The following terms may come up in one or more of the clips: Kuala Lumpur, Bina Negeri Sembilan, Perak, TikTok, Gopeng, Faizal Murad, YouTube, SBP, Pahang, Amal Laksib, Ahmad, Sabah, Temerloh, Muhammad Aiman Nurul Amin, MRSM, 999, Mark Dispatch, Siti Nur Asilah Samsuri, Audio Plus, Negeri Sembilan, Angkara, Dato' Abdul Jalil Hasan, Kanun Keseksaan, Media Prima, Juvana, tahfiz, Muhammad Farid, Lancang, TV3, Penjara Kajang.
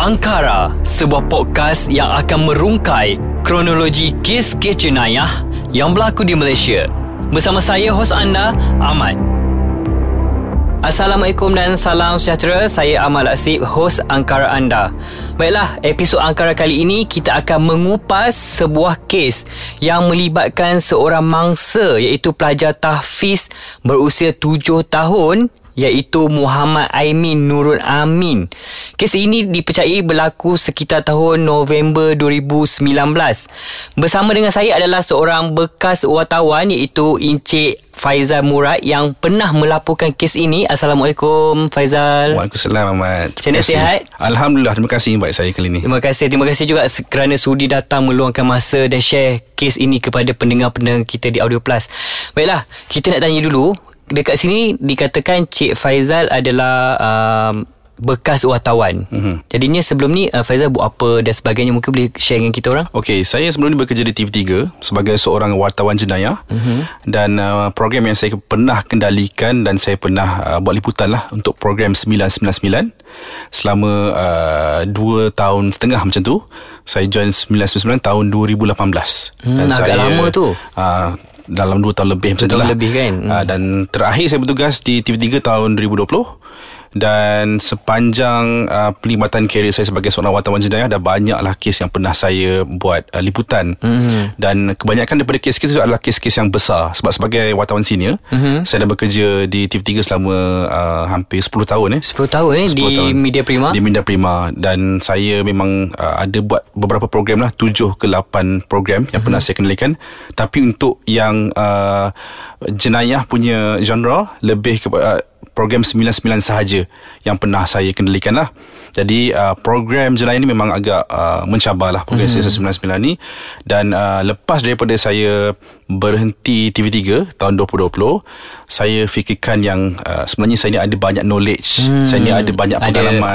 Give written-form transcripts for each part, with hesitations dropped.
Angkara, sebuah podcast yang akan merungkai kronologi kes-kes jenayah yang berlaku di Malaysia. Bersama saya, hos anda, Ahmad. Assalamualaikum dan salam sejahtera. Saya Amal Laksib, hos Angkara anda. Baiklah, episod Angkara kali ini kita akan mengupas sebuah kes yang melibatkan seorang mangsa iaitu pelajar tahfiz berusia 7 tahun iaitu Muhammad Aiman Nurul Amin. Kes ini dipercayai berlaku sekitar tahun November 2019. Bersama dengan saya adalah seorang bekas wartawan iaitu Encik Faizal Murad yang pernah melaporkan kes ini. Assalamualaikum, Faizal. Waalaikumsalam, Ahmad. Macam mana, sihat? Alhamdulillah, terima kasih baik saya kali ini. Terima kasih juga kerana sudi datang meluangkan masa dan share kes ini kepada pendengar-pendengar kita di Audio Plus. Baiklah, kita nak tanya dulu. Dekat sini dikatakan Cik Faizal adalah bekas wartawan. Jadinya sebelum ni Faizal buat apa dan sebagainya, mungkin boleh share dengan kita orang. Okey, saya sebelum ni bekerja di TV3 sebagai seorang wartawan jenayah. Dan program yang saya pernah kendalikan dan saya pernah buat liputan lah untuk program 999 selama 2 tahun setengah macam tu. Saya join 999 tahun 2018. Dan agak lama tu. Dalam 2 tahun lebih macam tu lah kan? Dan terakhir saya bertugas di TV3 tahun 2020. Dan sepanjang pelibatan kerjaya saya sebagai seorang wartawan jenayah, dah banyaklah kes yang pernah saya buat liputan. Dan kebanyakan daripada kes-kes itu adalah kes-kes yang besar. Sebab sebagai wartawan senior, saya dah bekerja di TV3 selama hampir 10 tahun 10 tahun. Media Prima. Di Media Prima. Dan saya memang ada buat beberapa program lah, 7 ke 8 program yang pernah saya kendalikan. Tapi untuk yang jenayah punya genre, lebih ke program 99 sahaja yang pernah saya kendalikan lah. Jadi program jenayah ni memang agak mencabar lah program 99 ni. Dan lepas daripada saya berhenti TV3 tahun 2020, saya fikirkan yang sebenarnya saya ni ada banyak knowledge. Saya ni ada banyak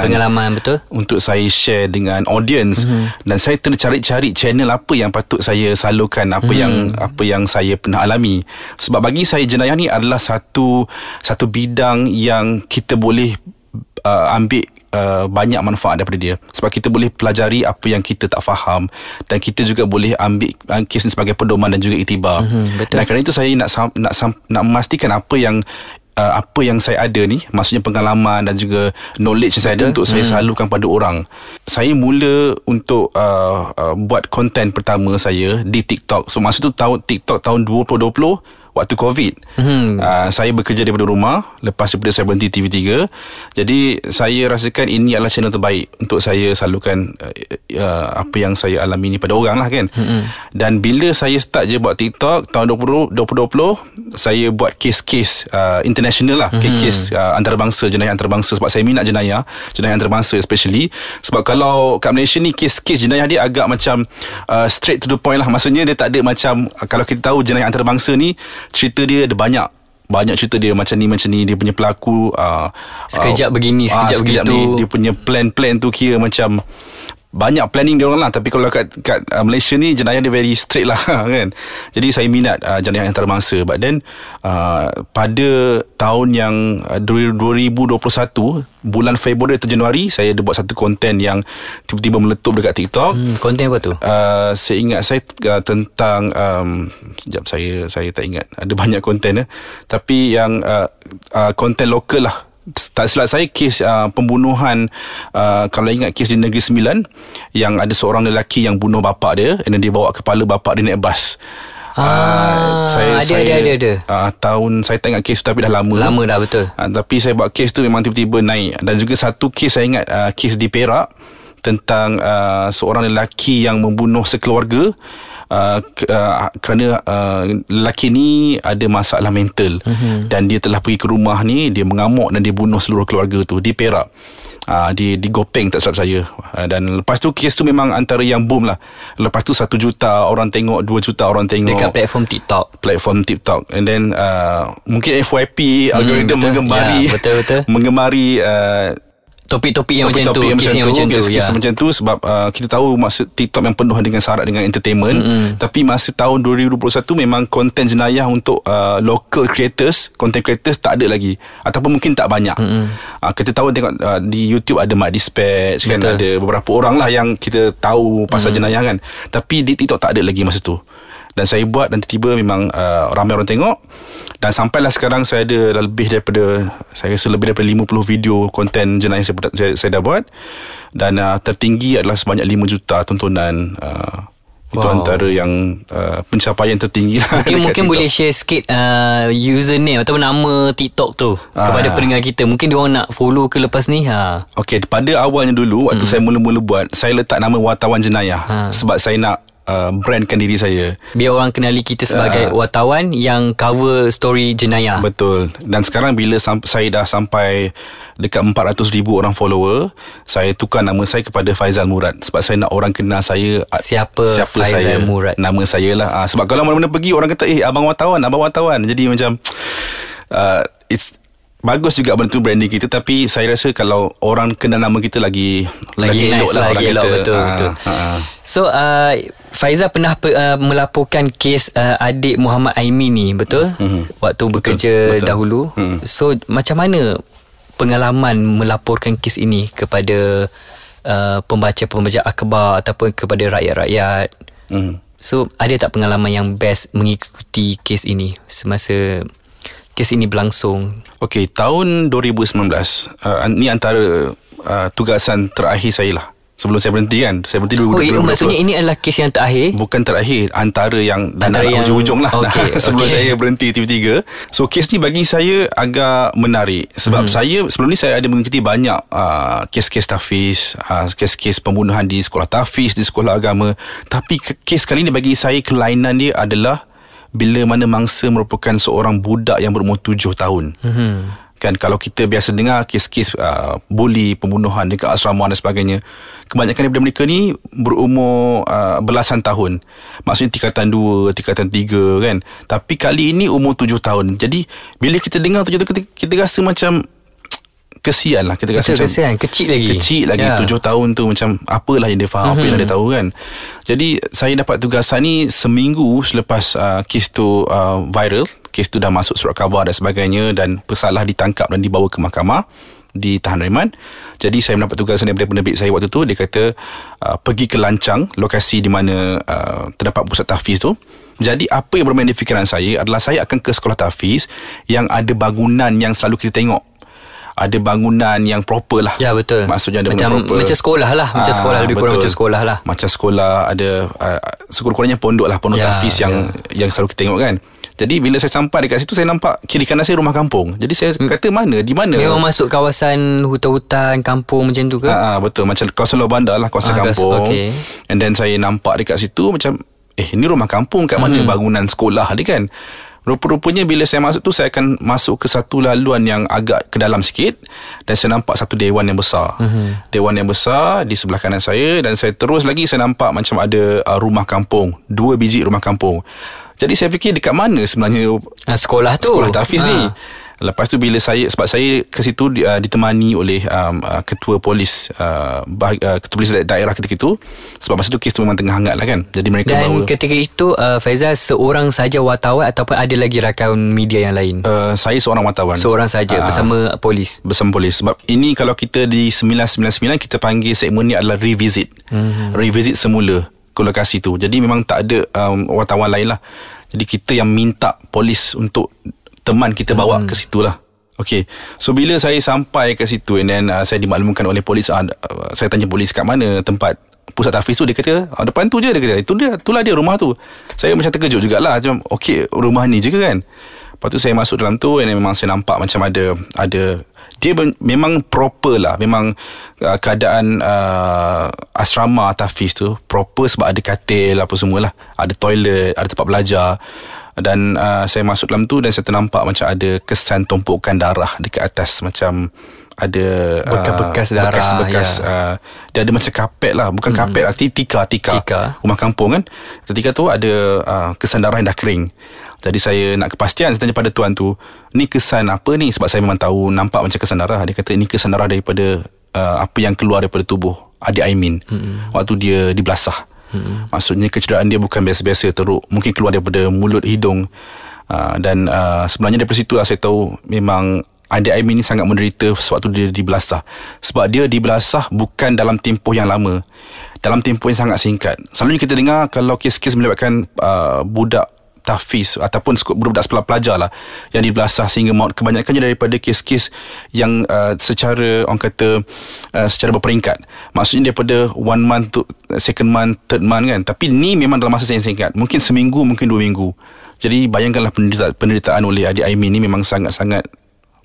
pengalaman betul, untuk saya share dengan audience. Dan saya terus cari-cari channel apa yang patut saya salurkan, apa yang saya pernah alami. Sebab bagi saya jenayah ni adalah satu bidang yang kita boleh ambil banyak manfaat daripada dia. Sebab kita boleh pelajari apa yang kita tak faham, dan kita juga boleh ambil kes ni sebagai pedoman dan juga iktibar. Dan kerana itu saya nak memastikan apa yang saya ada ni, maksudnya pengalaman dan juga knowledge yang saya ada, untuk saya salurkan pada orang. Saya mula untuk buat konten pertama saya di TikTok. So masa tu TikTok tahun 2020 waktu COVID. Saya bekerja daripada rumah lepas daripada saya berhenti TV3. Jadi saya rasakan ini adalah channel terbaik untuk saya salurkan apa yang saya alami ni pada orang lah kan. Dan bila saya start je buat TikTok tahun 2020, saya buat kes-kes international lah, kes-kes antarabangsa, jenayah antarabangsa. Sebab saya minat jenayah antarabangsa especially. Sebab kalau kat Malaysia ni, kes-kes jenayah dia agak macam straight to the point lah. Maksudnya dia tak ada macam, kalau kita tahu jenayah antarabangsa ni, cerita dia ada banyak cerita dia macam ni dia punya pelaku sekejap begini sekejap begitu ni, dia punya plan tu kira macam banyak planning dia orang lah. Tapi kalau kat Malaysia ni, jenayah dia very straight lah kan. Jadi saya minat jenayah antarabangsa. But then pada tahun yang 2021 bulan Februari atau Januari, saya ada buat satu konten yang tiba-tiba meletup dekat TikTok. Konten apa tu? Saya ingat saya tentang sekejap, saya tak ingat. Ada banyak konten tapi yang konten lokal lah. Tak silap saya, kes pembunuhan, kalau ingat kes di Negeri Sembilan yang ada seorang lelaki yang bunuh bapak dia, dan dia bawa kepala bapak dia naik bas. Ada. Tahun saya tak ingat kes tu, tapi dah lama dah betul. Tapi saya buat kes tu memang tiba-tiba naik. Dan juga satu kes saya ingat, kes di Perak tentang seorang lelaki yang membunuh sekeluarga. Kerana lelaki ni ada masalah mental, dan dia telah pergi ke rumah ni, dia mengamuk dan dia bunuh seluruh keluarga tu di Perak, di Gopeng tak silap saya. Dan lepas tu kes tu memang antara yang boom lah. Lepas tu 1 juta orang tengok, 2 juta orang tengok dekat platform TikTok. And then mungkin FYP algorithm betul, menggemari topik-topik yang macam tu, kes macam tu. Sebab kita tahu masa TikTok yang penuh dengan syarat dengan entertainment, tapi masa tahun 2021 memang konten jenayah untuk local creators, content creators tak ada lagi, ataupun mungkin tak banyak. Kita tahu tengok di YouTube ada Mark Dispatch kan, ada beberapa orang lah yang kita tahu pasal jenayah kan, tapi di TikTok tak ada lagi masa tu. Dan saya buat dan tiba-tiba memang ramai orang tengok. Dan sampailah sekarang saya ada lebih daripada, saya rasa lebih daripada 50 video konten jenayah saya dah buat. Dan tertinggi adalah sebanyak 5 juta tontonan. Wow. Itu antara yang pencapaian tertinggi lah. Mungkin TikTok. Boleh share sikit username atau nama TikTok tu kepada pendengar kita. Mungkin diorang nak follow ke lepas ni. Okay, pada awalnya dulu waktu saya mula-mula buat, saya letak nama wartawan jenayah. Sebab saya nak brandkan diri saya, biar orang kenali kita sebagai wartawan yang cover story jenayah. Betul. Dan sekarang bila saya dah sampai dekat 400,000 orang follower, saya tukar nama saya kepada Faizal Murad. Sebab saya nak orang kenal saya, Siapa Faizal saya, Murad, nama saya lah. Sebab kalau mana-mana pergi orang kata, Abang wartawan. Jadi macam bagus juga bentuk branding kita. Tapi saya rasa kalau orang kenal nama kita Lagi nice lah, lagi elok. Betul. So Faizal pernah melaporkan kes adik Muhammad Aimin ni, betul? Waktu bekerja betul. Dahulu. So macam mana pengalaman melaporkan kes ini kepada pembaca-pembaca akhbar ataupun kepada rakyat-rakyat? So ada tak pengalaman yang best mengikuti kes ini semasa kes ini berlangsung? Okey, tahun 2019. Ini antara tugasan terakhir saya lah. Sebelum saya berhenti kan. Saya berhenti 2020. Maksudnya ini adalah kes yang terakhir? Bukan terakhir. Antara yang hujung-hujung lah. Okay. Sebelum saya berhenti TV3. So, kes ni bagi saya agak menarik. Sebab saya, sebelum ni saya ada mengikuti banyak kes-kes tahfiz, kes-kes pembunuhan di sekolah tahfiz, di sekolah agama. Tapi kes kali ni bagi saya kelainan dia adalah bila mana mangsa merupakan seorang budak yang berumur 7 tahun. Kan, kalau kita biasa dengar kes-kes buli, pembunuhan dekat asrama dan sebagainya, kebanyakan daripada mereka ni berumur belasan tahun. Maksudnya tingkatan 2, tingkatan 3 kan. Tapi kali ini umur 7 tahun. Jadi bila kita dengar 7 tahun, kita rasa macam kesian lah. Kita rasa macam kecil lagi 7 tahun tu. Macam apalah yang dia faham, apa yang dia tahu kan. Jadi saya dapat tugasan ni seminggu selepas kes tu viral. Kes tu dah masuk surat khabar dan sebagainya, dan pesalah ditangkap dan dibawa ke mahkamah, di tahan reman. Jadi saya mendapat tugasan daripada penerbit saya waktu tu. Dia kata pergi ke Lancang, lokasi di mana terdapat pusat tahfiz tu. Jadi apa yang bermain di fikiran saya adalah saya akan ke sekolah tahfiz yang ada bangunan yang selalu kita tengok, ada bangunan yang proper lah. Ya, betul. Maksudnya ada macam, proper. Macam sekolah lah. Macam sekolah, lebih kurang macam sekolah lah. Macam sekolah ada sekurang-kurangnya pondok lah, pondok tahfiz yang selalu kita tengok kan. Jadi bila saya sampai dekat situ, saya nampak kiri kanan saya rumah kampung. Jadi saya kata di mana? Memang masuk kawasan hutan-hutan kampung macam tu ke? Betul. Macam kawasan luar bandar lah, kawasan kampung. Okay. And then saya nampak dekat situ macam ini rumah kampung, kat mana bangunan sekolah dia kan. Rupa-rupanya bila saya masuk tu, saya akan masuk ke satu laluan yang agak ke dalam sikit, dan saya nampak satu dewan yang besar. Dewan yang besar di sebelah kanan saya, dan saya terus lagi saya nampak macam ada rumah kampung, 2 biji rumah kampung. Jadi saya fikir dekat mana sebenarnya sekolah tu, sekolah tahfiz ni. Lepas tu bila saya, sebab saya ke situ ditemani oleh ketua polis, ketua polis daerah ketika itu. Sebab masa tu kes tu memang tengah hangat lah kan. Jadi mereka bawa. Dan ketika itu Faizal seorang saja wartawan ataupun ada lagi rakan media yang lain? Saya seorang wartawan. Seorang saja bersama polis? Bersama polis. Sebab ini kalau kita di 999, kita panggil segmen ni adalah revisit. Revisit semula ke lokasi tu. Jadi memang tak ada wartawan lain lah. Jadi kita yang minta polis untuk teman kita bawa ke situ lah. Okay. So bila saya sampai ke situ, and then saya dimaklumkan oleh polis, saya tanya polis kat mana tempat pusat tahfiz tu. Dia kata depan tu je. Dia kata itulah dia rumah tu. Saya macam terkejut jugalah. Macam okay, rumah ni je ke kan. Lepas tu saya masuk dalam tu, and memang saya nampak macam ada dia memang proper lah. Memang keadaan asrama tahfiz tu proper, sebab ada katil apa semualah, ada toilet, ada tempat belajar. Dan saya masuk dalam tu, dan saya ternampak macam ada kesan tumpukan darah dekat atas. Macam ada bekas-bekas darah, dia ada macam kapet lah. Bukan kapet lah, tika. Rumah kampung kan, tika tu ada kesan darah yang dah kering. Jadi saya nak kepastian, saya tanya pada tuan tu, ni kesan apa ni? Sebab saya memang tahu, nampak macam kesan darah. Dia kata ini kesan darah daripada apa yang keluar daripada tubuh adik Aimin waktu dia dibelasah. Maksudnya kecederaan dia bukan biasa-biasa, teruk, mungkin keluar daripada mulut, hidung. Dan sebenarnya daripada situ lah saya tahu memang adik Aimin ni sangat menderita sewaktu dia dibelasah. Sebab dia dibelasah bukan dalam tempoh yang lama, dalam tempoh yang sangat singkat. Selalunya kita dengar kalau kes-kes melibatkan budak tahfiz ataupun budak sekolah pelajar lah yang dibelasah sehingga maut, kebanyakannya daripada kes-kes yang secara orang kata secara berperingkat. Maksudnya daripada 1 month to second month, third month kan. Tapi ni memang dalam masa yang singkat, mungkin seminggu, mungkin 2 minggu. Jadi bayangkanlah penderitaan oleh adik Aimin ni memang sangat-sangat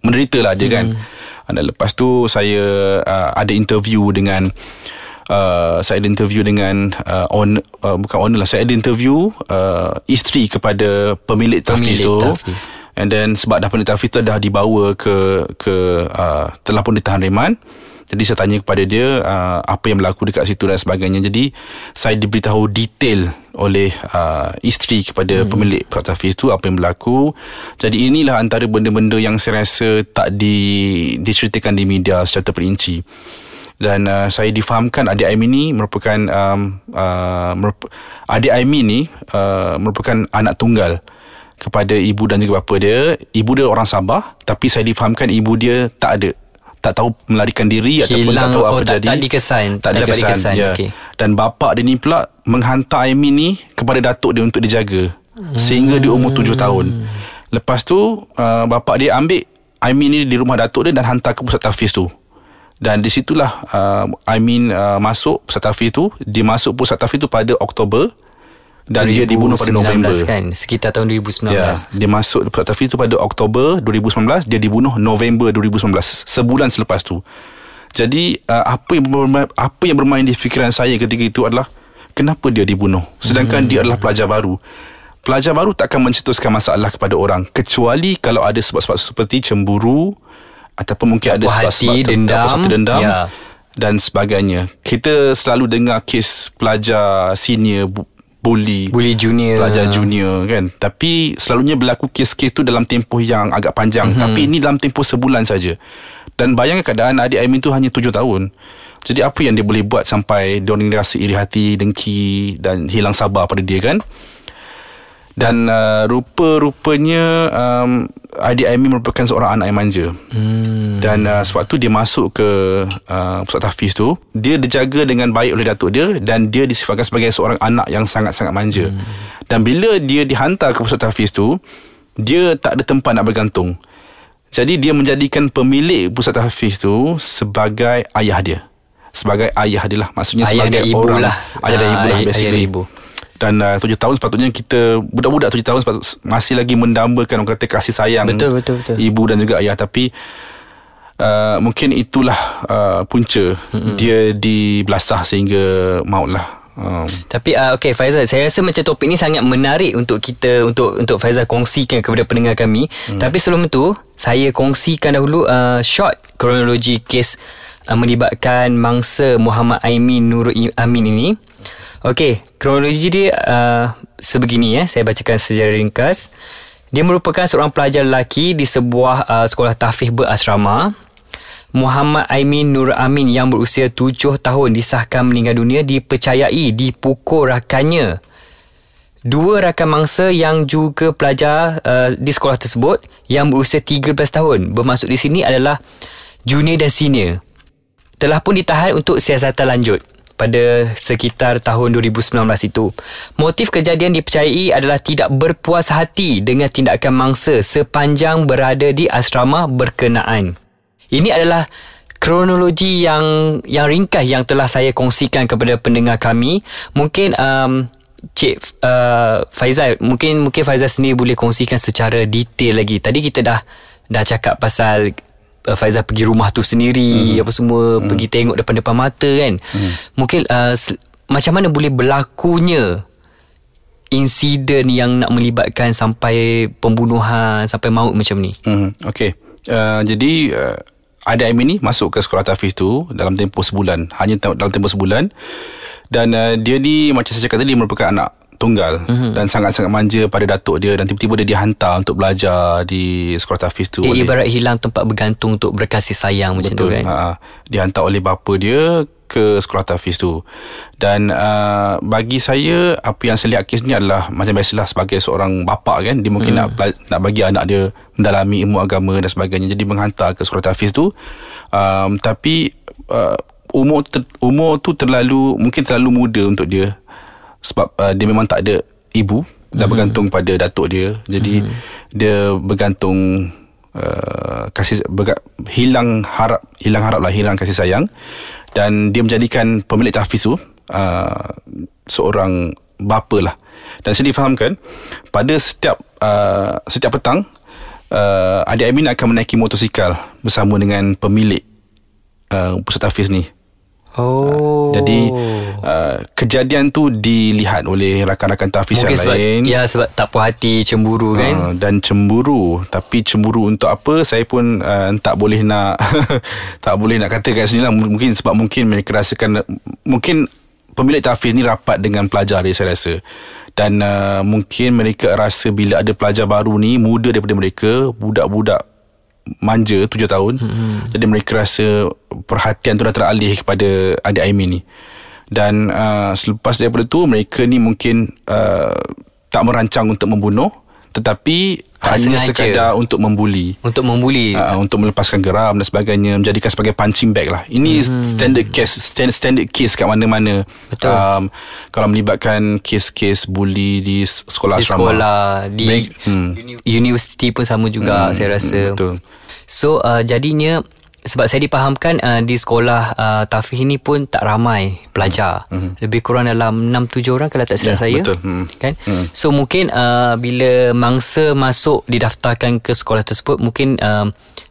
menderita lah dia kan. Dan lepas tu saya ada interview dengan isteri kepada pemilik tahfiz tu. And then sebab dah pemilik tahfiz tu dah dibawa ke telah pun ditahan reman. Jadi saya tanya kepada dia apa yang berlaku dekat situ dan sebagainya. Jadi saya diberitahu detail oleh isteri kepada pemilik tahfiz tu apa yang berlaku. Jadi inilah antara benda-benda yang saya rasa tak diceritakan di media secara terperinci. Dan saya difahamkan adik Aimin ni merupakan merupakan anak tunggal kepada ibu dan juga bapa dia. Ibu dia orang Sabah, tapi saya difahamkan ibu dia tak ada, tak tahu melarikan diri, hilang, ataupun tak tahu apa jadi. Tak dikesan. Ya. Okay. Dan bapa dia ni pula menghantar Aimin ni kepada datuk dia untuk dijaga sehingga dia umur 7 tahun. Lepas tu bapa dia ambil Aimin ni di rumah datuk dia dan hantar ke pusat tahfiz tu. Dan di situlah Aimin masuk pusat tahfiz tu. Dia masuk pusat tahfiz tu pada Oktober dan dia dibunuh pada November kan? Sekitar tahun 2019 ya. Dia masuk pusat tahfiz tu pada Oktober 2019, dia dibunuh November 2019, sebulan selepas tu. Jadi apa yang bermain di fikiran saya ketika itu adalah kenapa dia dibunuh, sedangkan dia adalah pelajar baru. Pelajar baru takkan mencetuskan masalah kepada orang, kecuali kalau ada sebab-sebab seperti cemburu ataupun mungkin ada sebab-sebab dendam ya, dan sebagainya. Kita selalu dengar kes pelajar senior bully junior, pelajar junior kan. Tapi selalunya berlaku kes-kes tu dalam tempoh yang agak panjang. Tapi ini dalam tempoh sebulan saja. Dan bayangkan keadaan adik Aimin tu hanya 7 tahun. Jadi apa yang dia boleh buat sampai dia orang rasa iri hati, dengki dan hilang sabar pada dia kan. Dan rupa-rupanya adik Aimin merupakan seorang anak yang manja. Dan sewaktu dia masuk ke pusat tahfiz tu, dia dijaga dengan baik oleh datuk dia dan dia disifatkan sebagai seorang anak yang sangat-sangat manja. Dan bila dia dihantar ke pusat tahfiz tu, dia tak ada tempat nak bergantung. Jadi dia menjadikan pemilik pusat tahfiz tu sebagai ayah dia. Sebagai ayah dia lah, maksudnya ayah sebagai dan orang lah. Ayah dan ibu lah, basically. Ayah dan ibu. Dan 7 tahun sepatutnya kita, budak-budak 7 tahun masih lagi mendambakan, orang kata, kasih sayang betul. Ibu dan juga ayah. Tapi mungkin itulah punca dia dibelasah sehingga maut lah. Tapi okay Faizal, saya rasa macam topik ni sangat menarik untuk kita, Untuk Faizal kongsikan kepada pendengar kami. Tapi sebelum tu saya kongsikan dahulu short kronologi kes melibatkan mangsa Muhammad Aiman Nurul Amin ini. Okay, kronologi dia sebegini ya. Saya bacakan sejarah ringkas. Dia merupakan seorang pelajar lelaki di sebuah sekolah tahfiz berasrama. Muhammad Aiman Nurul Amin yang berusia 7 tahun disahkan meninggal dunia dipercayai dipukul rakannya. 2 rakan mangsa yang juga pelajar di sekolah tersebut yang berusia 13 tahun. Bermaksud di sini adalah junior dan senior. Telah pun ditahan untuk siasatan lanjut pada sekitar tahun 2019 itu. Motif kejadian dipercayai adalah tidak berpuas hati dengan tindakan mangsa sepanjang berada di asrama berkenaan. Ini adalah kronologi yang ringkas yang telah saya kongsikan kepada pendengar kami. Mungkin Cik Faizal, mungkin Faizal sendiri boleh kongsikan secara detail lagi. Tadi kita dah cakap pasal Faizal pergi rumah tu sendiri, apa semua, pergi tengok depan-depan mata kan. Mungkin macam mana boleh berlakunya insiden yang nak melibatkan sampai pembunuhan, sampai maut macam ni? Okay. Jadi adik Aimin ni masuk ke sekolah tahfiz tu dalam tempoh sebulan. Hanya dalam tempoh sebulan. Dan dia ni, macam saya cakap tadi, merupakan anak tunggal dan sangat-sangat manja pada datuk dia, dan tiba-tiba dia dihantar untuk belajar di sekolah tahfiz tu. Dia ibarat hilang tempat bergantung untuk berkasih sayang macam tu kan. Dihantar oleh bapa dia ke sekolah tahfiz tu. Dan bagi saya, apa yang saya lihat kes ni adalah macam biasalah, sebagai seorang bapa kan, dia mungkin nak bagi anak dia mendalami ilmu agama dan sebagainya, jadi menghantar ke sekolah tahfiz tu. Tapi umur tu terlalu, mungkin terlalu muda untuk dia, sebab dia memang tak ada ibu, dah bergantung pada datuk dia. Jadi dia bergantung hilang kasih sayang. Dan dia menjadikan pemilik tahfiz tu seorang bapa lah. Dan saya difahamkan pada setiap petang, adik Amin akan menaiki motosikal bersama dengan pemilik pusat tahfiz ni. Jadi kejadian tu dilihat oleh rakan-rakan tahfiz yang lain. Ya, sebab tak puas hati, cemburu kan. Dan cemburu. Tapi cemburu untuk apa, saya pun tak boleh nak kata kat sini lah. Mungkin sebab mereka rasakan, mungkin pemilik tahfiz ni rapat dengan pelajar dia, saya rasa. Dan mungkin mereka rasa bila ada pelajar baru ni muda daripada mereka, budak-budak manja 7 tahun. Jadi mereka rasa perhatian tu dah teralih kepada adik Aimin ni. Dan selepas daripada tu, mereka ni mungkin tak merancang untuk membunuh, tetapi hanya sekadar untuk membuli, untuk melepaskan geram dan sebagainya, menjadikan sebagai punching bag lah. Ini standard case kat mana-mana. Betul. Kalau melibatkan kes-kes buli di sekolah asrama, di universiti pun sama juga, saya rasa. Betul. So jadinya, sebab saya dipahamkan di sekolah tahfiz ni pun tak ramai pelajar, lebih kurang dalam 6-7 orang kalau tak silap saya. Betul. Kan? So mungkin bila mangsa masuk didaftarkan ke sekolah tersebut, mungkin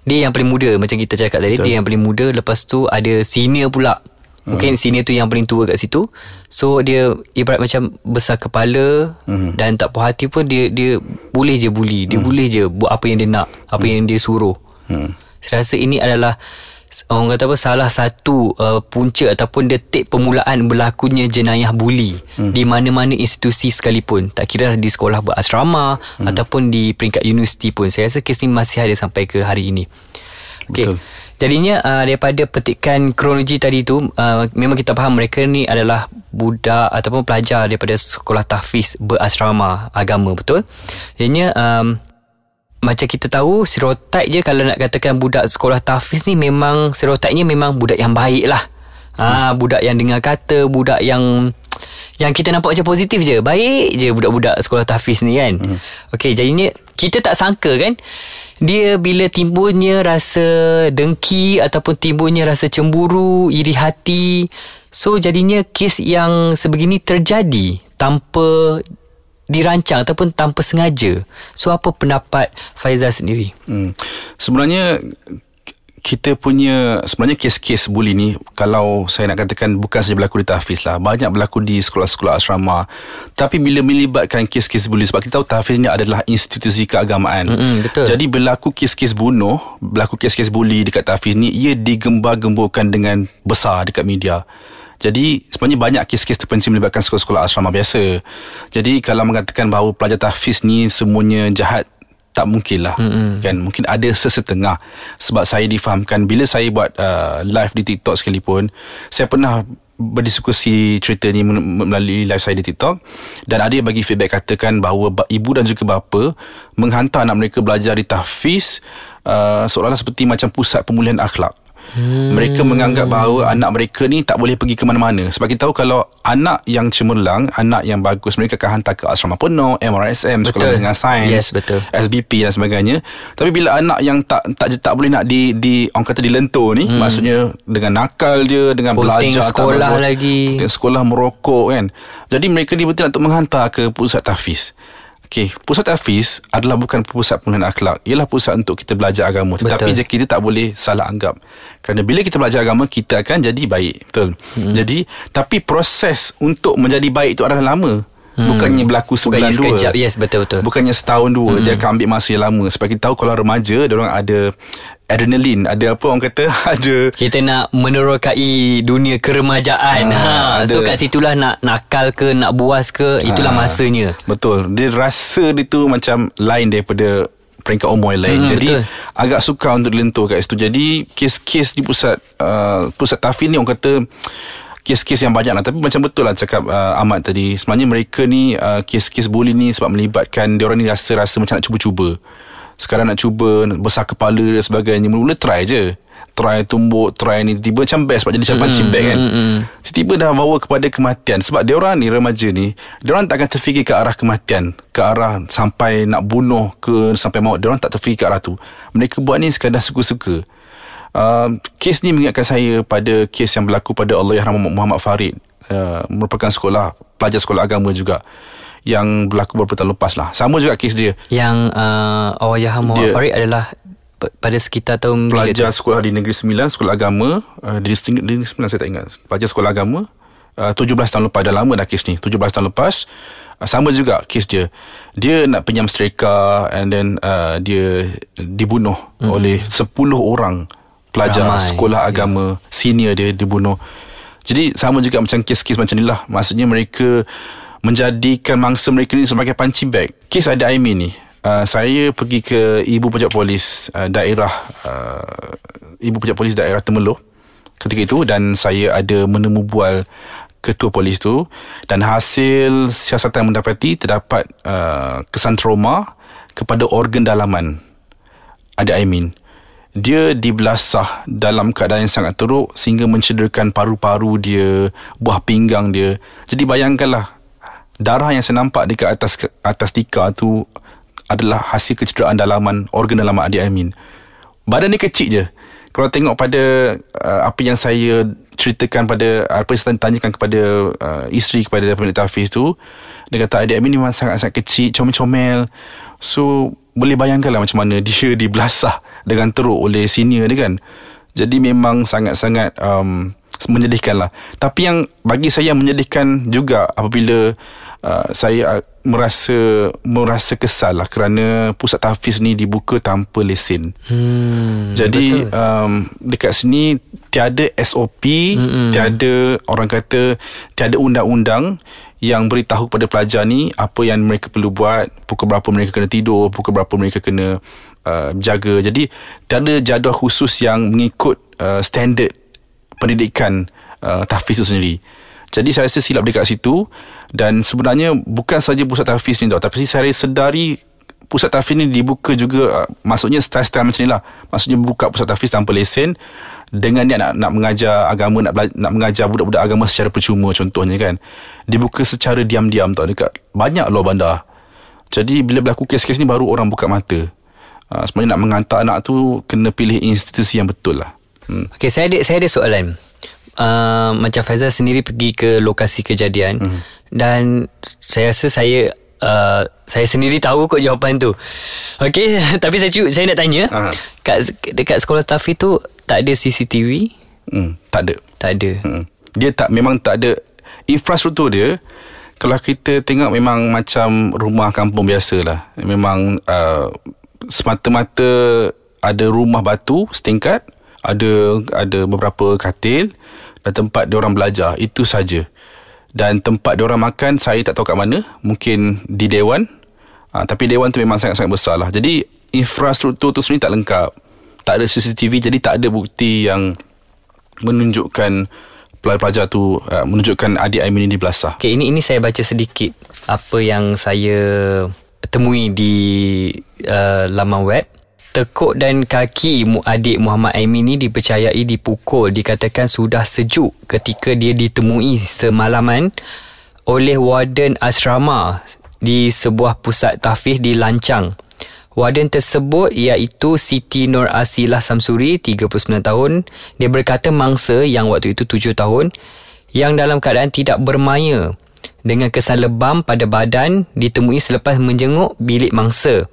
dia yang paling muda, macam kita cakap tadi. Betul. Dia yang paling muda. Lepas tu ada senior pula, mungkin senior tu yang paling tua kat situ. So dia ibarat macam besar kepala dan tak puas hati pun dia boleh je bully. Dia boleh je buat apa yang dia nak, apa yang dia suruh. Saya rasa ini adalah, orang kata apa, salah satu punca ataupun detik permulaan berlakunya jenayah buli di mana-mana institusi sekalipun. Tak kira di sekolah berasrama ataupun di peringkat universiti pun. Saya rasa kes ni masih ada sampai ke hari ini. Okey. Jadinya daripada petikan kronologi tadi tu, memang kita faham mereka ni adalah budak ataupun pelajar daripada sekolah tahfiz berasrama agama, betul? Jadinya macam kita tahu, stereotip je kalau nak katakan budak sekolah tahfiz ni, memang stereotipnya memang budak yang baik lah. Budak yang dengar kata, budak yang kita nampak macam positif je, baik je budak-budak sekolah tahfiz ni kan. Okey, jadinya kita tak sangka kan, dia bila timbulnya rasa dengki ataupun timbulnya rasa cemburu, iri hati. So jadinya kes yang sebegini terjadi tanpa dirancang ataupun tanpa sengaja. So apa pendapat Faizal sendiri? Sebenarnya kes-kes buli ni, kalau saya nak katakan, bukan saja berlaku di tahfiz lah, banyak berlaku di sekolah-sekolah asrama. Tapi bila melibatkan kes-kes buli, sebab kita tahu tahfiz ni adalah institusi keagamaan. Betul. Jadi berlaku kes-kes buli dekat tahfiz ni, ia digembar-gemburkan dengan besar dekat media. Jadi sebenarnya banyak kes-kes terpencil melibatkan sekolah-sekolah asrama biasa. Jadi kalau mengatakan bahawa pelajar tahfiz ni semuanya jahat, tak mungkin lah. Kan? Mungkin ada sesetengah. Sebab saya difahamkan, bila saya buat live di TikTok sekalipun, saya pernah berdiskusi cerita ni melalui live saya di TikTok, dan ada yang bagi feedback katakan bahawa ibu dan juga bapa menghantar anak mereka belajar di tahfiz seolah-olah seperti macam pusat pemulihan akhlak. Mereka menganggap bahawa anak mereka ni tak boleh pergi ke mana-mana. Sebab kita tahu kalau anak yang cemerlang, anak yang bagus, mereka akan hantar ke asrama penuh, MRSM, betul, sekolah menengah sains, SBP dan sebagainya. Tapi bila anak yang tak boleh nak orang kata dilentur ni, maksudnya dengan nakal dia, dengan puting belajar sekolah tak bagus, sekolah merokok kan. Jadi mereka dibenarkan untuk menghantar ke pusat tahfiz. Okay, pusat tahfiz adalah bukan pusat pemulihan akhlak. Ialah pusat untuk kita belajar agama. Tetapi kita tak boleh salah anggap, kerana bila kita belajar agama, kita akan jadi baik. Betul. Jadi, tapi proses untuk menjadi baik itu adalah lama. Bukannya berlaku sebulan dua, sekejap. Yes, betul-betul. Bukannya setahun dua. Dia akan ambil masa yang lama. Sebab kita tahu kalau remaja, diorang ada adrenalin, ada apa orang kata, ada, kita nak menerokai dunia keremajaan. So kat situlah nak nakal ke, nak buas ke, itulah masanya. Betul. Dia rasa dia tu macam lain daripada peringkat umur lain. Jadi betul, agak sukar untuk dilentur kat situ. Jadi kes-kes di pusat tahfiz ni orang kata kes-kes yang banyak lah. Tapi macam betul lah cakap Ahmad tadi, sebenarnya mereka ni kes-kes buli ni sebab melibatkan diorang ni rasa-rasa macam nak cuba-cuba. Sekarang nak cuba besar kepala dan sebagainya. Mula-mula try je, try tumbuk, try ni, tiba macam best sebab jadi macam punching bag kan. Tiba dah bawa kepada kematian. Sebab diorang ni, remaja ni, diorang tak akan terfikir ke arah kematian, ke arah sampai nak bunuh ke, sampai maut. Diorang tak terfikir ke arah tu. Mereka buat ni sekadar suka-suka. Kes ni mengingatkan saya pada kes yang berlaku pada Allahyarham Muhammad Farid, merupakan pelajar sekolah agama juga, yang berlaku beberapa tahun lepas lah. Sama juga kes dia, yang Allahyarham Muhammad Farid adalah pada sekitar tahun pelajar sekolah di Negeri Sembilan, sekolah agama, di Negeri Sembilan, saya tak ingat. Pelajar sekolah agama, 17 tahun lepas. Dah lama dah kes ni, 17 tahun lepas. Sama juga kes dia. Dia nak pinjam setrika, and then dia dibunuh oleh 10 orang pelajar sekolah agama, senior dia dibunuh. Jadi sama juga macam kes-kes macam ni lah. Maksudnya mereka menjadikan mangsa mereka ni sebagai punching bag. Kes ada Aimin ni, saya pergi ke Ibu Pejabat Polis daerah, Ibu Pejabat Polis daerah Temerloh ketika itu, dan saya ada menemu bual ketua polis tu. Dan hasil siasatan mendapati terdapat kesan trauma kepada organ dalaman ada Aimin. Dia dibelasah dalam keadaan yang sangat teruk sehingga mencederakan paru-paru dia, buah pinggang dia. Jadi bayangkanlah, darah yang saya nampak dekat atas tika tu adalah hasil kecederaan dalaman, organ dalaman Adik Amin. Badan dia kecil je. Kalau tengok pada apa yang saya ceritakan pada, apa yang saya tanyakan kepada isteri kepada pemilik tahfiz tu, dia kata Adik Amin ni memang sangat-sangat kecil, comel-comel. So boleh bayangkanlah macam mana dia dibelasah dengan teruk oleh senior dia kan. Jadi memang sangat-sangat menyedihkan lah. Tapi yang bagi saya menyedihkan juga apabila saya merasa kesal lah kerana pusat tahfiz ni dibuka tanpa lesen. Jadi dekat sini tiada SOP, tiada, orang kata, tiada undang-undang yang beritahu kepada pelajar ni apa yang mereka perlu buat, pukul berapa mereka kena tidur, pukul berapa mereka kena jaga. Jadi tiada jadual khusus yang mengikut standard pendidikan tahfiz tu sendiri. Jadi saya rasa silap dekat situ. Dan sebenarnya bukan saja pusat tahfiz ni tau, tapi saya sedari pusat tahfiz ni dibuka juga, maksudnya style-style macam ni lah. Maksudnya buka pusat tahfiz tanpa lesen dengan niat nak mengajar agama, nak mengajar budak-budak agama secara percuma contohnya kan. Dibuka secara diam-diam tau, dekat banyak luar bandar. Jadi bila berlaku kes-kes ni baru orang buka mata. Sebenarnya nak menghantar anak tu kena pilih institusi yang betul lah. Okay, saya ada soalan. Macam Faizal sendiri pergi ke lokasi kejadian, dan saya rasa saya sendiri tahu kot jawapan tu. Okay, tapi saya nak tanya, dekat sekolah tahfiz tu tak ada CCTV? Tak ada. Dia memang tak ada infrastruktur dia. Kalau kita tengok memang macam rumah kampung biasa lah. Memang semata-mata ada rumah batu setingkat, ada beberapa katil dan tempat diorang belajar, itu saja. Dan tempat diorang makan saya tak tahu kat mana, mungkin di dewan. Tapi dewan tu memang sangat-sangat besar lah. Jadi infrastruktur tu sebenarnya tak lengkap. Tak ada CCTV, jadi tak ada bukti yang menunjukkan pelajar tu, menunjukkan adik Aimin ini dibelasah. Okay, ini saya baca sedikit apa yang saya temui di laman web. Tekuk dan kaki adik Muhammad Aimin ini dipercayai dipukul, dikatakan sudah sejuk ketika dia ditemui semalaman oleh warden asrama di sebuah pusat tahfiz di Lancang. Warden tersebut iaitu Siti Nur Asilah Samsuri, 39 tahun. Dia berkata mangsa yang waktu itu 7 tahun yang dalam keadaan tidak bermaya dengan kesan lebam pada badan ditemui selepas menjenguk bilik mangsa.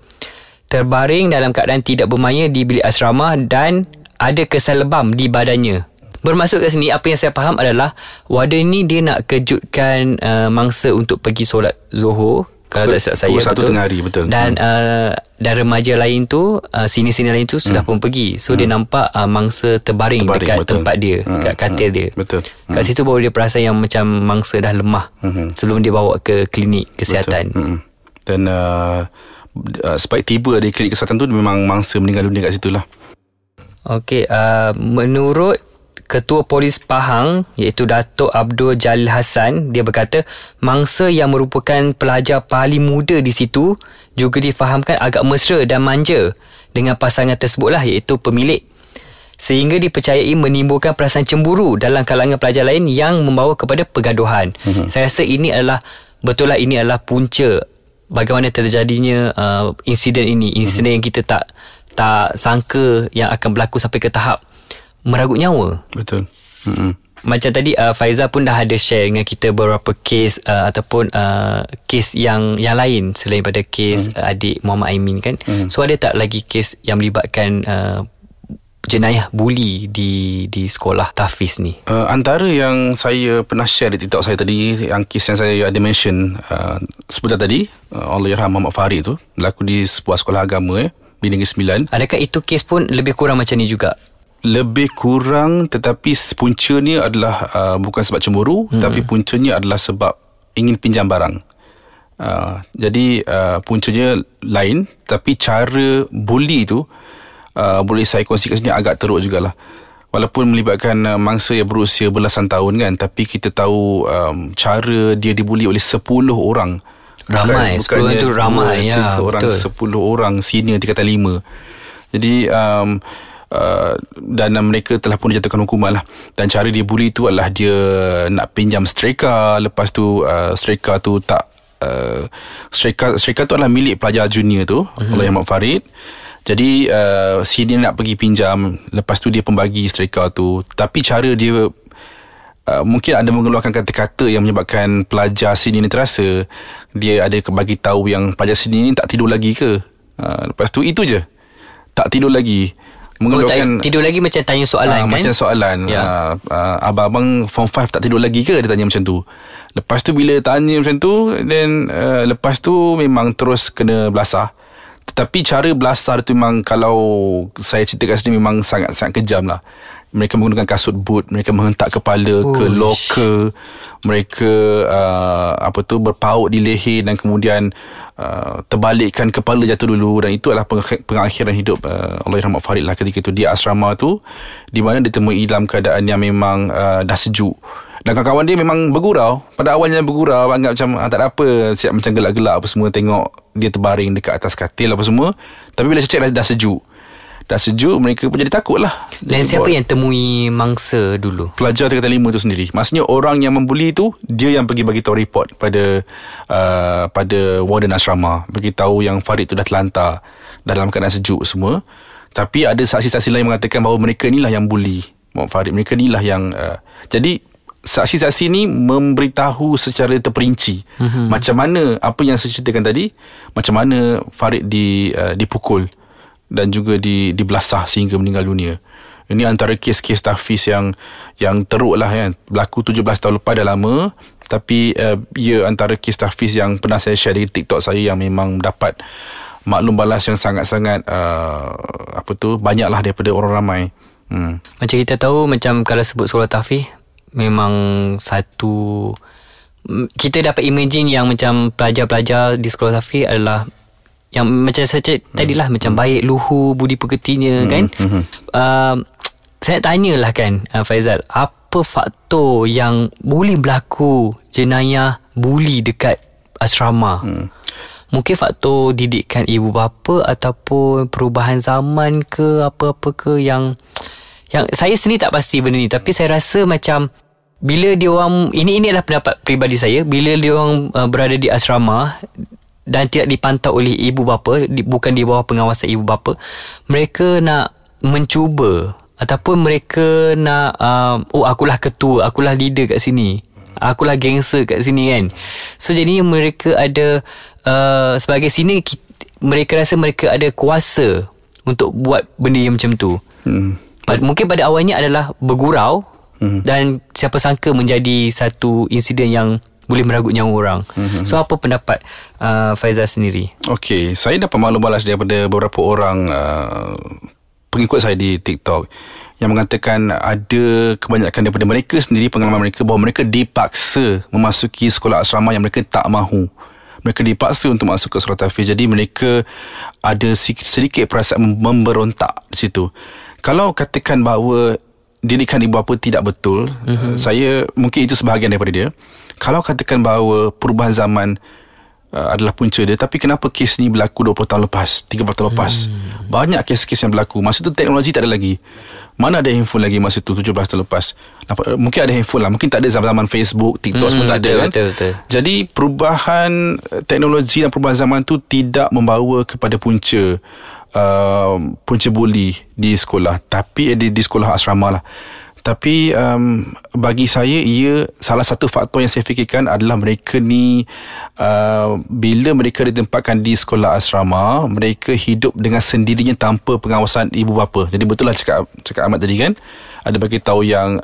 Terbaring dalam keadaan tidak bermaya di bilik asrama dan ada kesan lebam di badannya. Bermaksud kat sini, apa yang saya faham adalah wadah ni dia nak kejutkan mangsa untuk pergi solat Zuhur, kalau tak silap saya, betul, tengah hari, betul. Dan dan remaja lain tu, sini-sini lain tu sudah pun pergi. So dia nampak mangsa terbaring dekat betul. Tempat dia, dekat katil dia. Betul. Kat situ baru dia perasan yang macam mangsa dah lemah sebelum dia bawa ke klinik kesihatan. Dan sebab tiba di klinik kesihatan tu memang mangsa meninggal dunia kat situ lah. Okey, menurut Ketua Polis Pahang iaitu Dato' Abdul Jalil Hasan, dia berkata mangsa yang merupakan pelajar paling muda di situ juga difahamkan agak mesra dan manja dengan pasangan tersebutlah, iaitu pemilik, sehingga dipercayai menimbulkan perasaan cemburu dalam kalangan pelajar lain yang membawa kepada pergaduhan. Saya rasa ini adalah betullah, ini adalah punca bagaimana terjadinya insiden ini, insiden yang kita tak sangka yang akan berlaku sampai ke tahap meragut nyawa. Betul. Macam tadi Faizal pun dah ada share dengan kita beberapa kes ataupun kes yang lain selain pada kes adik Muhammad Aimin kan. So ada tak lagi kes yang melibatkan jenayah buli di sekolah tahfiz ni? Antara yang saya pernah share di TikTok saya tadi, yang kes yang saya ada mention sebentar tadi, allahyarham Muhammad Farid tu berlaku di sebuah sekolah agama Bina Negeri Sembilan. Adakah itu kes pun lebih kurang macam ni juga? Lebih kurang, tetapi puncanya adalah bukan sebab cemburu, tapi puncanya adalah sebab ingin pinjam barang. Jadi puncanya lain, tapi cara bully tu boleh saya kongsikan sini agak teruk jugalah. Walaupun melibatkan mangsa yang berusia belasan tahun kan, tapi kita tahu cara dia dibuli oleh 10 orang. Ramai, bukannya 10 tu ramai ya. Orang betul. 10 orang senior tingkatan 5. Jadi dan mereka telah pun dijatuhkan hukuman lah. Dan cara dia bully tu adalah dia nak pinjam streka. Lepas tu streka tu tak streka tu adalah milik pelajar junior tu, oleh Ahmad Farid. Jadi sini nak pergi pinjam, lepas tu dia pembagi streka tu. Tapi cara dia mungkin ada mengeluarkan kata-kata yang menyebabkan pelajar sini ni terasa. Dia ada bagi tahu yang pelajar sini ni tak tidur lagi ke, lepas tu itu je, tak tidur lagi. Tak tidur lagi macam tanya soalan kan? Macam soalan abang-abang form 5 tak tidur lagi ke? Dia tanya macam tu. Lepas tu bila tanya macam tu, then lepas tu memang terus kena belasah. Tetapi cara belasah tu memang, kalau saya cerita kat sini, memang sangat-sangat kejam lah. Mereka menggunakan kasut boot, mereka menghentak kepala ke loka, mereka berpaut di leher, dan kemudian terbalikkan kepala jatuh dulu. Dan itu adalah pengakhiran hidup allahyarham Farid lah ketika itu, di asrama tu, di mana ditemui dalam keadaan yang memang dah sejuk. Dan kawan-kawan dia memang bergurau, pada awalnya bergurau, anggap macam tak ada apa, siap macam gelak-gelak apa semua, tengok dia terbaring dekat atas katil apa semua. Tapi bila cecek dah sejuk, mereka pun jadi takut lah. Dan siapa yang temui mangsa dulu? Pelajar tingkatan 5 tu sendiri. Maksudnya orang yang membuli tu, dia yang pergi bagi tahu report pada warden asrama, bagi tahu yang Farid tu dah terlantar dalam keadaan sejuk semua. Tapi ada saksi-saksi lain mengatakan bahawa mereka inilah yang buli Muhammad Farid, mereka inilah yang jadi saksi-saksi ni memberitahu secara terperinci macam mana apa yang saya ceritakan tadi, macam mana Farid dipukul dan juga dibelasah sehingga meninggal dunia. Ini antara kes-kes tahfiz yang teruk lah kan. Berlaku 17 tahun lepas, dah lama. Tapi ia antara kes tahfiz yang pernah saya share di TikTok saya, yang memang dapat maklum balas yang sangat-sangat banyak lah daripada orang ramai. Macam kita tahu, macam kalau sebut surah tahfiz, memang satu, kita dapat imagine yang macam pelajar-pelajar di sekolah tahfiz adalah yang macam saya tadilah, macam baik luhur budi pekertinya kan. Saya tanyalah kan, Faizal, apa faktor yang boleh berlaku jenayah buli dekat asrama? Mungkin faktor didikan ibu bapa, ataupun perubahan zaman ke, apa-apa ke, yang saya sendiri tak pasti benda ni. Tapi saya rasa macam bila dia orang, ini adalah pendapat peribadi saya, bila dia orang berada di asrama dan tidak dipantau oleh ibu bapa, bukan di bawah pengawasan ibu bapa, mereka nak mencuba, ataupun mereka nak akulah ketua, akulah leader kat sini, akulah gangster kat sini kan. So jadinya mereka ada sebagai sini, mereka rasa mereka ada kuasa untuk buat benda yang macam tu. Mungkin pada awalnya adalah bergurau, Dan siapa sangka menjadi satu insiden yang boleh meragut nyawa orang. So apa pendapat Faizal sendiri? Okey, saya dapat maklum balas daripada beberapa orang pengikut saya di TikTok yang mengatakan ada kebanyakan daripada mereka sendiri, pengalaman mereka bahawa mereka dipaksa memasuki sekolah asrama yang mereka tak mahu. Mereka dipaksa untuk masuk ke sekolah tahfiz. Jadi mereka ada sedikit perasaan memberontak di situ. Kalau katakan bahawa didikan ibu bapa tidak betul, saya mungkin itu sebahagian daripada dia. Kalau katakan bahawa perubahan zaman adalah punca dia, tapi kenapa kes ni berlaku 20 tahun lepas, 30 tahun lepas? Banyak kes-kes yang berlaku. Masa tu teknologi tak ada lagi. Mana ada handphone lagi masa tu 17 tahun lepas? Mungkin ada handphone lah, mungkin tak ada zaman-zaman Facebook, TikTok semua tak ada, kan? Betul. Jadi perubahan teknologi dan perubahan zaman tu tidak membawa kepada punca punca buli di sekolah, tapi di sekolah asrama lah. Tapi bagi saya, ia salah satu faktor yang saya fikirkan adalah mereka ni bila mereka ditempatkan di sekolah asrama, mereka hidup dengan sendirinya tanpa pengawasan ibu bapa. Jadi betul lah cakap Ahmad tadi, kan, ada bagi tahu yang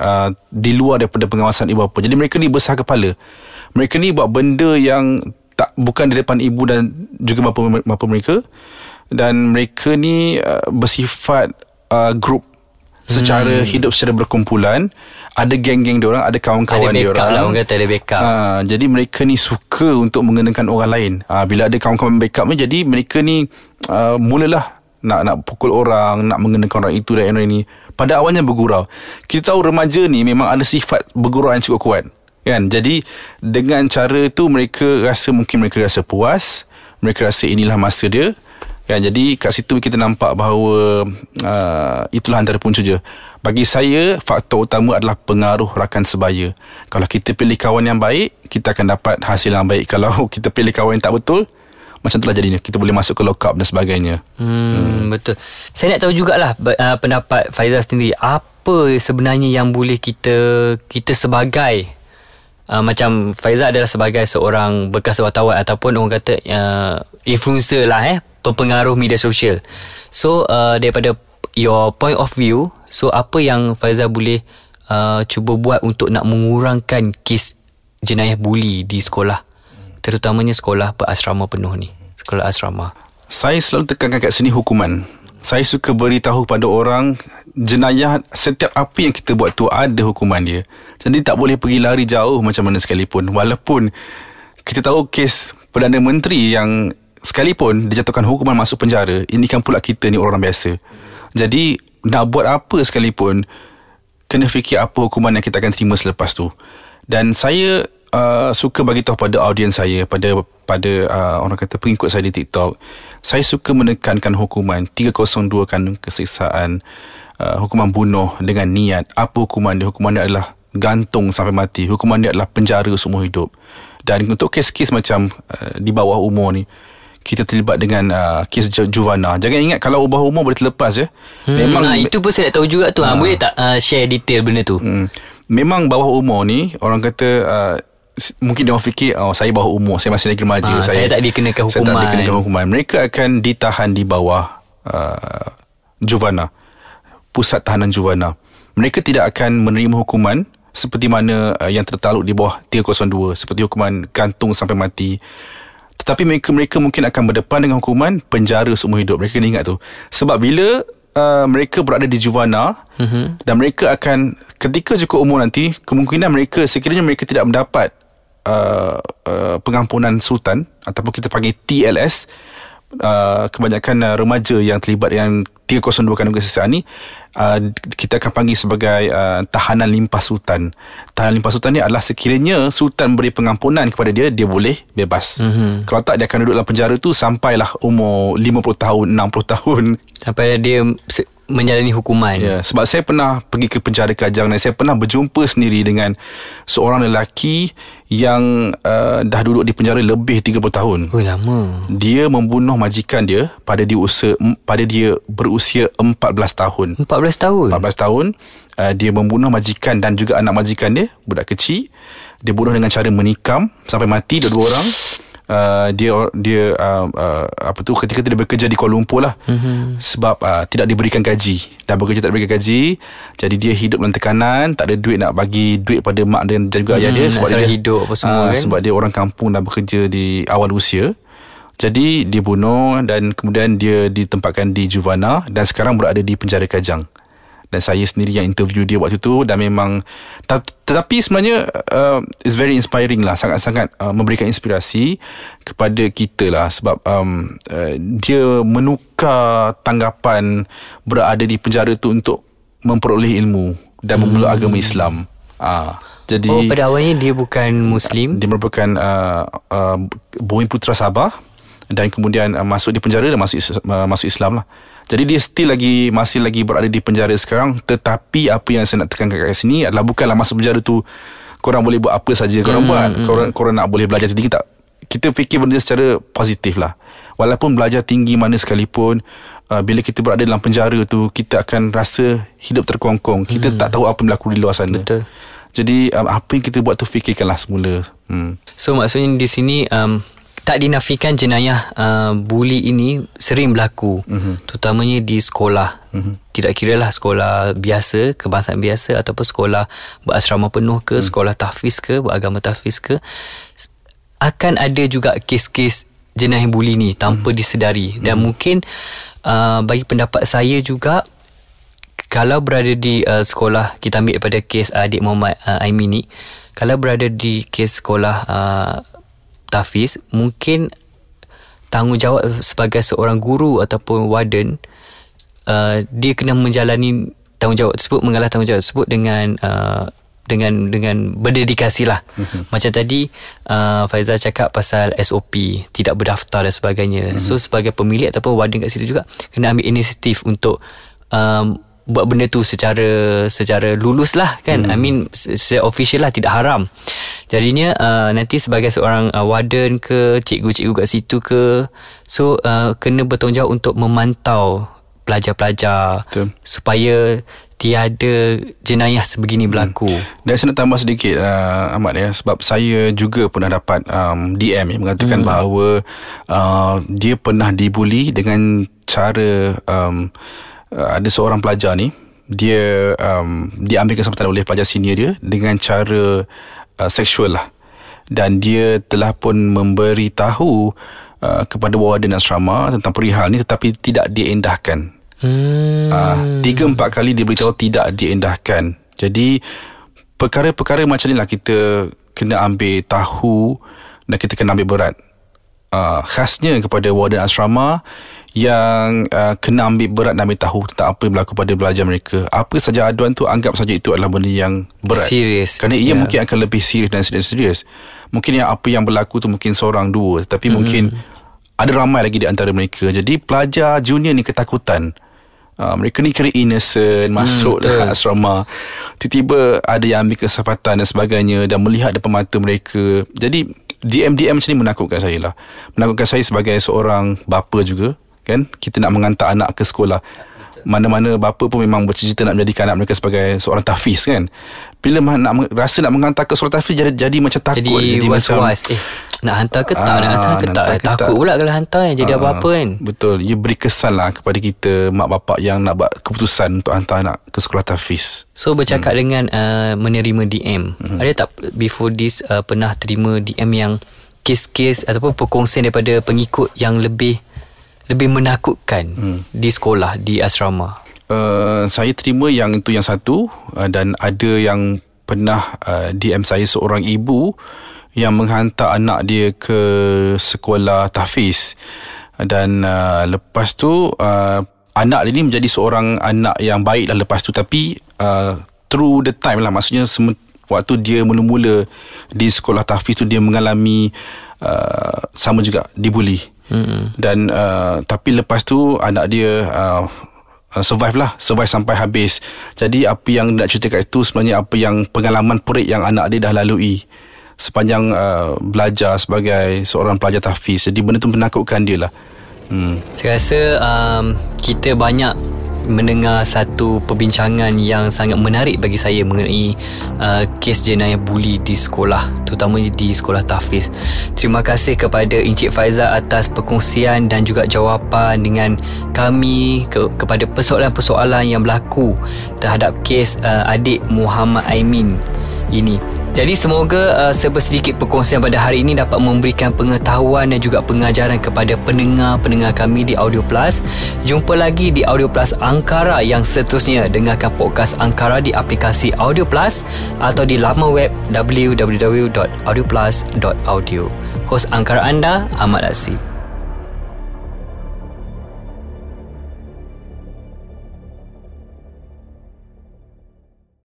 di luar daripada pengawasan ibu bapa. Jadi mereka ni besar kepala. Mereka ni buat benda yang tak, bukan di depan ibu dan juga bapa mereka. Dan mereka ni bersifat group. Secara hidup secara berkumpulan, ada geng-geng diorang, ada kawan-kawan diorang, ada backup lah, orang kata ada backup. Jadi mereka ni suka untuk mengenakan orang lain. Bila ada kawan-kawan backup ni, jadi mereka ni mulalah nak pukul orang, nak mengenakan orang itu dan orang ini. Pada awalnya bergurau. Kita tahu remaja ni memang ada sifat bergurau yang cukup kuat, kan? Jadi dengan cara tu mereka rasa, mungkin mereka rasa puas, mereka rasa inilah masa dia. Ya, jadi kat situ kita nampak bahawa itulah antara punca je. Bagi saya, faktor utama adalah pengaruh rakan sebaya. Kalau kita pilih kawan yang baik, kita akan dapat hasil yang baik. Kalau kita pilih kawan yang tak betul, macam itulah jadinya. Kita boleh masuk ke lockup dan sebagainya. Betul. Saya nak tahu jugalah pendapat Faizal sendiri. Apa sebenarnya yang boleh kita sebagai macam Faizal adalah sebagai seorang bekas wartawan ataupun orang kata influencer lah, pengaruh media sosial. So daripada your point of view, so apa yang Faizal boleh cuba buat untuk nak mengurangkan kes jenayah buli di sekolah, terutamanya sekolah berasrama penuh ni, sekolah asrama? Saya selalu tekankan kat sini hukuman. Saya suka beritahu pada orang, jenayah, setiap apa yang kita buat tu ada hukuman dia. Jadi tak boleh pergi lari jauh macam mana sekalipun. Walaupun kita tahu kes Perdana Menteri yang sekalipun dijatuhkan hukuman masuk penjara, ini kan pula kita ni orang biasa. Jadi nak buat apa sekalipun, kena fikir apa hukuman yang kita akan terima selepas tu. Dan saya suka bagi tahu pada audiens saya, pada orang kata pengikut saya di TikTok, saya suka menekankan hukuman 302 Kanun Keseksaan, hukuman bunuh dengan niat. Apa hukuman dia? Hukuman dia adalah gantung sampai mati. Hukuman dia adalah penjara seumur hidup. Dan untuk kes-kes macam di bawah umur ni, kita terlibat dengan kes Juvana. Jangan ingat kalau ubah umur boleh terlepas je. Memang itu pun saya nak tahu juga tu. Boleh tak share detail benda tu? Memang bawah umur ni, orang kata mungkin dia fikir, saya bawah umur, saya masih lagi remaja, saya tak dikenakan hukuman. Mereka akan ditahan di bawah Juvana, pusat tahanan Juvana. Mereka tidak akan menerima hukuman seperti mana yang tertaluk di bawah 302, seperti hukuman gantung sampai mati. Tetapi mereka mungkin akan berdepan dengan hukuman penjara seumur hidup. Mereka kena ingat tu. Sebab bila mereka berada di Juvana, dan mereka akan, ketika cukup umur nanti, kemungkinan mereka, sekiranya mereka tidak mendapat pengampunan sultan, ataupun kita panggil TLS, kebanyakan remaja yang terlibat yang 302 Kanun Keseksaan ni, kita akan panggil sebagai tahanan limpah sultan. Tahanan limpah sultan ni adalah sekiranya sultan beri pengampunan kepada dia, dia boleh bebas. Kalau tak, dia akan duduk dalam penjara tu sampailah umur 50 tahun, 60 tahun, sampai dia menjalani hukuman. Sebab saya pernah pergi ke Penjara Kajang dan saya pernah berjumpa sendiri dengan seorang lelaki yang dah duduk di penjara lebih 30 tahun. Oh, lama. Dia membunuh majikan dia pada dia berusia 14 tahun. 14 tahun. Dia membunuh majikan dan juga anak majikan dia, budak kecil. Dia bunuh dengan cara menikam sampai mati dua-dua orang. ketika dia bekerja di Kuala Lumpur lah, sebab tidak diberikan gaji, dah bekerja tak diberikan gaji, jadi dia hidup dalam tekanan, tak ada duit nak bagi duit pada mak dan juga ayah dia, sebab dia hidup apa semua kan? Sebab dia orang kampung dan bekerja di awal usia. Jadi dibunuh dan kemudian dia ditempatkan di Juvana dan sekarang berada di Penjara Kajang. Dan saya sendiri yang interview dia waktu tu, dan memang tetapi sebenarnya it's very inspiring lah, sangat-sangat memberikan inspirasi kepada kita lah, sebab dia menukar tanggapan berada di penjara tu untuk memperoleh ilmu dan memeluk agama Islam. Jadi, pada awalnya dia bukan Muslim. Dia merupakan Boeing Putra Sabah, dan kemudian masuk di penjara dan masuk Islam lah. Jadi dia masih lagi berada di penjara sekarang. Tetapi apa yang saya nak tekankan kat sini adalah bukanlah masuk penjara tu korang boleh buat apa saja korang buat. Korang nak boleh belajar tinggi tak? Kita fikir benda secara positif lah. Walaupun belajar tinggi mana sekalipun, bila kita berada dalam penjara tu, kita akan rasa hidup terkongkong. Kita tak tahu apa berlaku di luar sana. Betul. Jadi apa yang kita buat tu fikirkanlah semula. So maksudnya di sini tak dinafikan jenayah buli ini sering berlaku, terutamanya di sekolah. Tidak kira lah sekolah biasa, kebangsaan biasa, ataupun sekolah berasrama penuh ke, sekolah tahfiz ke, beragama tahfiz ke, akan ada juga kes-kes jenayah buli ni tanpa disedari. Dan mungkin bagi pendapat saya juga, kalau berada di sekolah, kita ambil daripada kes adik Muhammad Aimin ni, kalau berada di kes sekolah tahfiz, mungkin tanggungjawab sebagai seorang guru ataupun warden, dia kena menjalani tanggungjawab tersebut, mengalah tanggungjawab tersebut dengan berdedikasi lah. Macam tadi Faizal cakap pasal SOP, tidak berdaftar dan sebagainya. So sebagai pemilik ataupun warden kat situ juga kena ambil inisiatif untuk buat benda tu secara lulus lah kan. I mean secara official lah, tidak haram. Jadinya nanti sebagai seorang warden ke, cikgu-cikgu kat situ ke, so kena bertanggungjawab untuk memantau pelajar-pelajar supaya tiada jenayah sebegini berlaku. Dan saya nak tambah sedikit Ahmad ya, sebab saya juga pernah dapat DM yang mengatakan bahawa dia pernah dibuli dengan cara ada seorang pelajar ni, dia diambil kesempatan oleh pelajar senior dia dengan cara seksual lah. Dan dia telah pun memberi tahu kepada warden asrama tentang perihal ni, tetapi tidak diendahkan. 3-4 kali dia beritahu tidak diendahkan. Jadi perkara-perkara macam ni lah kita kena ambil tahu dan kita kena ambil berat. Khasnya kepada warden asrama yang kena ambil berat dan ambil tahu tentang apa yang berlaku pada pelajar mereka. Apa saja aduan tu, anggap saja itu adalah benda yang berat, serius. Kerana ia mungkin akan lebih serius dan serius. Mungkin yang apa yang berlaku tu mungkin seorang dua, tetapi mungkin ada ramai lagi di antara mereka. Jadi pelajar junior ni ketakutan. Mereka ni kira innocent, masuk dalam asrama, tiba-tiba ada yang ambil kesempatan dan sebagainya, dan melihat depan mata mereka. Jadi DM-DM macam ni menakutkan saya lah, menakutkan saya sebagai seorang bapa juga kan. Kita nak mengantar anak ke sekolah, mana-mana bapa pun memang bercita-cita nak menjadikan anak mereka sebagai seorang tahfiz kan. Bila nak rasa nak mengantar ke seorang tahfiz, jadi macam takut, jadi was-was macam, nak hantar ke tak, nak hantar ke tak, takut pula kalau hantar jadi apa-apa kan. Betul. Ia beri kesan lah kepada kita mak bapak yang nak buat keputusan untuk hantar anak ke sekolah tahfiz. So bercakap dengan menerima DM, ada tak before this pernah terima DM yang kes-kes ataupun perkongsian daripada pengikut yang lebih menakutkan di sekolah, di asrama? Saya terima yang itu yang satu, dan ada yang pernah DM saya seorang ibu yang menghantar anak dia ke sekolah tahfiz, dan lepas tu anak dia ni menjadi seorang anak yang baik lah lepas tu. Tapi through the time lah, maksudnya waktu dia mula-mula di sekolah tahfiz tu, dia mengalami sama juga dibuli. Dan tapi lepas tu anak dia survive sampai habis. Jadi apa yang nak cerita kat itu sebenarnya apa yang pengalaman perit yang anak dia dah lalui sepanjang belajar sebagai seorang pelajar tahfiz. Jadi benda tu menakutkan dia lah. Saya rasa kita banyak mendengar satu perbincangan yang sangat menarik bagi saya mengenai kes jenayah buli di sekolah, terutamanya di sekolah tahfiz. Terima kasih kepada Encik Faizal atas perkongsian dan juga jawapan dengan kami kepada persoalan-persoalan yang berlaku terhadap kes adik Muhammad Aimin ini. Jadi semoga serba sedikit perkongsian pada hari ini dapat memberikan pengetahuan dan juga pengajaran kepada pendengar-pendengar kami di Audio Plus. Jumpa lagi di Audio Plus Angkara yang seterusnya. Dengarkan podcast Angkara di aplikasi Audio Plus atau di laman web www.audioplus.audio. Hos Angkara anda, Amal Laksib.